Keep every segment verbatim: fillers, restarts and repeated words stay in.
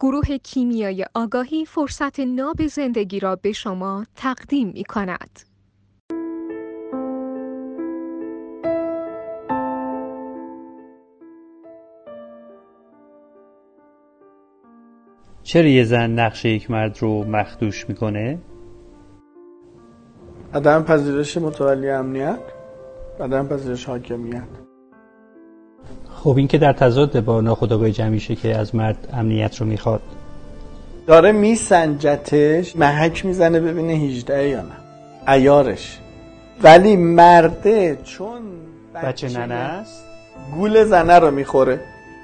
گروه کیمیای آگاهی فرصت ناب زندگی را به شما تقدیم می کند. چرا یه زن نقش یک مرد رو مخدوش میکنه؟ عدم پذیرش متولی امنیت، عدم پذیرش حاکمیت. خب این که در تضاد با ناخودآگاه جمعیشه که از مرد امنیت رو میخواد. داره میسنجتش، محک میزنه ببینه هجده یا نه، عیارش. ولی مرده چون بچه ننه است، گول زنه رو میخوره.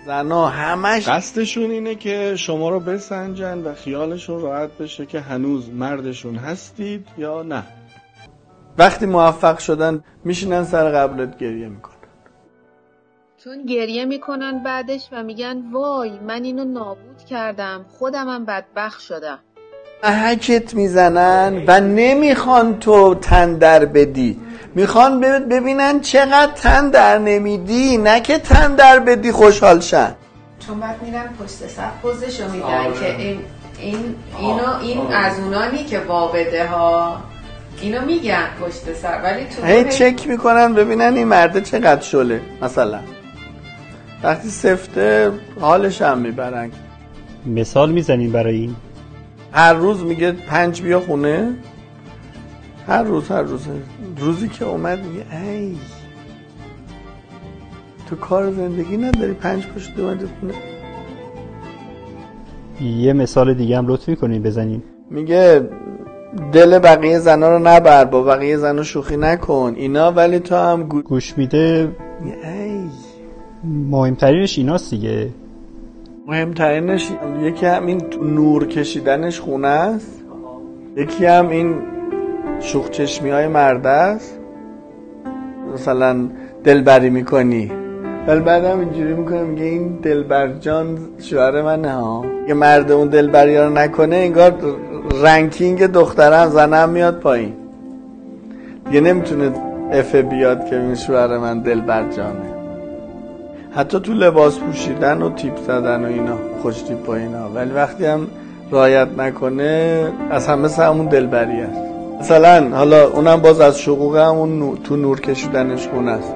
زنا همش قصدشون اینه که شما رو بسنجن و خیالشون راحت بشه که هنوز مردشون هستید یا نه. وقتی موفق شدن میشینن سر قبرت گریه میکنن، چون گریه میکنن بعدش و میگن وای من اینو نابود کردم، خودمم بدبخت شدم. محکت میزنن و نمیخوان تو تن در بدی، میخوان ببینن چقدر تن در نمیدی، نه که تن در بدی خوشحال شن. چون بعد میرن پشت سخت بزشو میدن که این این اینو این آه. از اونانی که وابده ها اینو میگن پشت سر، ولی تو هی چک میکنن ببینن این مرده چقدر شله. مثلا وقتی سفته حالش هم میبرن. مثال میزنین برای این؟ هر روز میگه پنج بیا خونه، هر روز هر روز روزی که اومد میگه ای تو کار زندگی نداری، پنج پشت اومده خونه. یه مثال دیگه هم لطف میکنین بزنین؟ میگه دل بقیه زنا رو نبر، با بقیه زنا شوخی نکن اینا، ولی تو هم گو... گوش میده. ای مهمترینش ایناست دیگه. مهمترینش یکی هم این نور کشیدنش خونه است، یکی هم این شوخ چشمی های مرده است. مثلا دلبری میکنی ولی بعد هم اینجوری میکنه میگه این دلبر جان شوهر منه ها. یه مرد اون دلبری رو نکنه انگار رنکینگ دخترم زنم میاد پایین دیگه، نمیتونه اف بیاد که این شوهر من دلبر جانه. حتی تو لباس پوشیدن و تیپ زدن و اینا خوش تیپ و اینا، ولی وقتی هم رعایت نکنه از همه سه همون دلبری است. مثلا حالا اونم باز از شقوقه همون تو نور کشیدنش خونه است،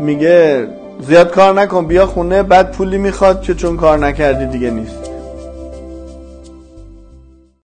میگه زیاد کار نکن بیا خونه، بعد پولی میخواد که چون کار نکردی دیگه نیست.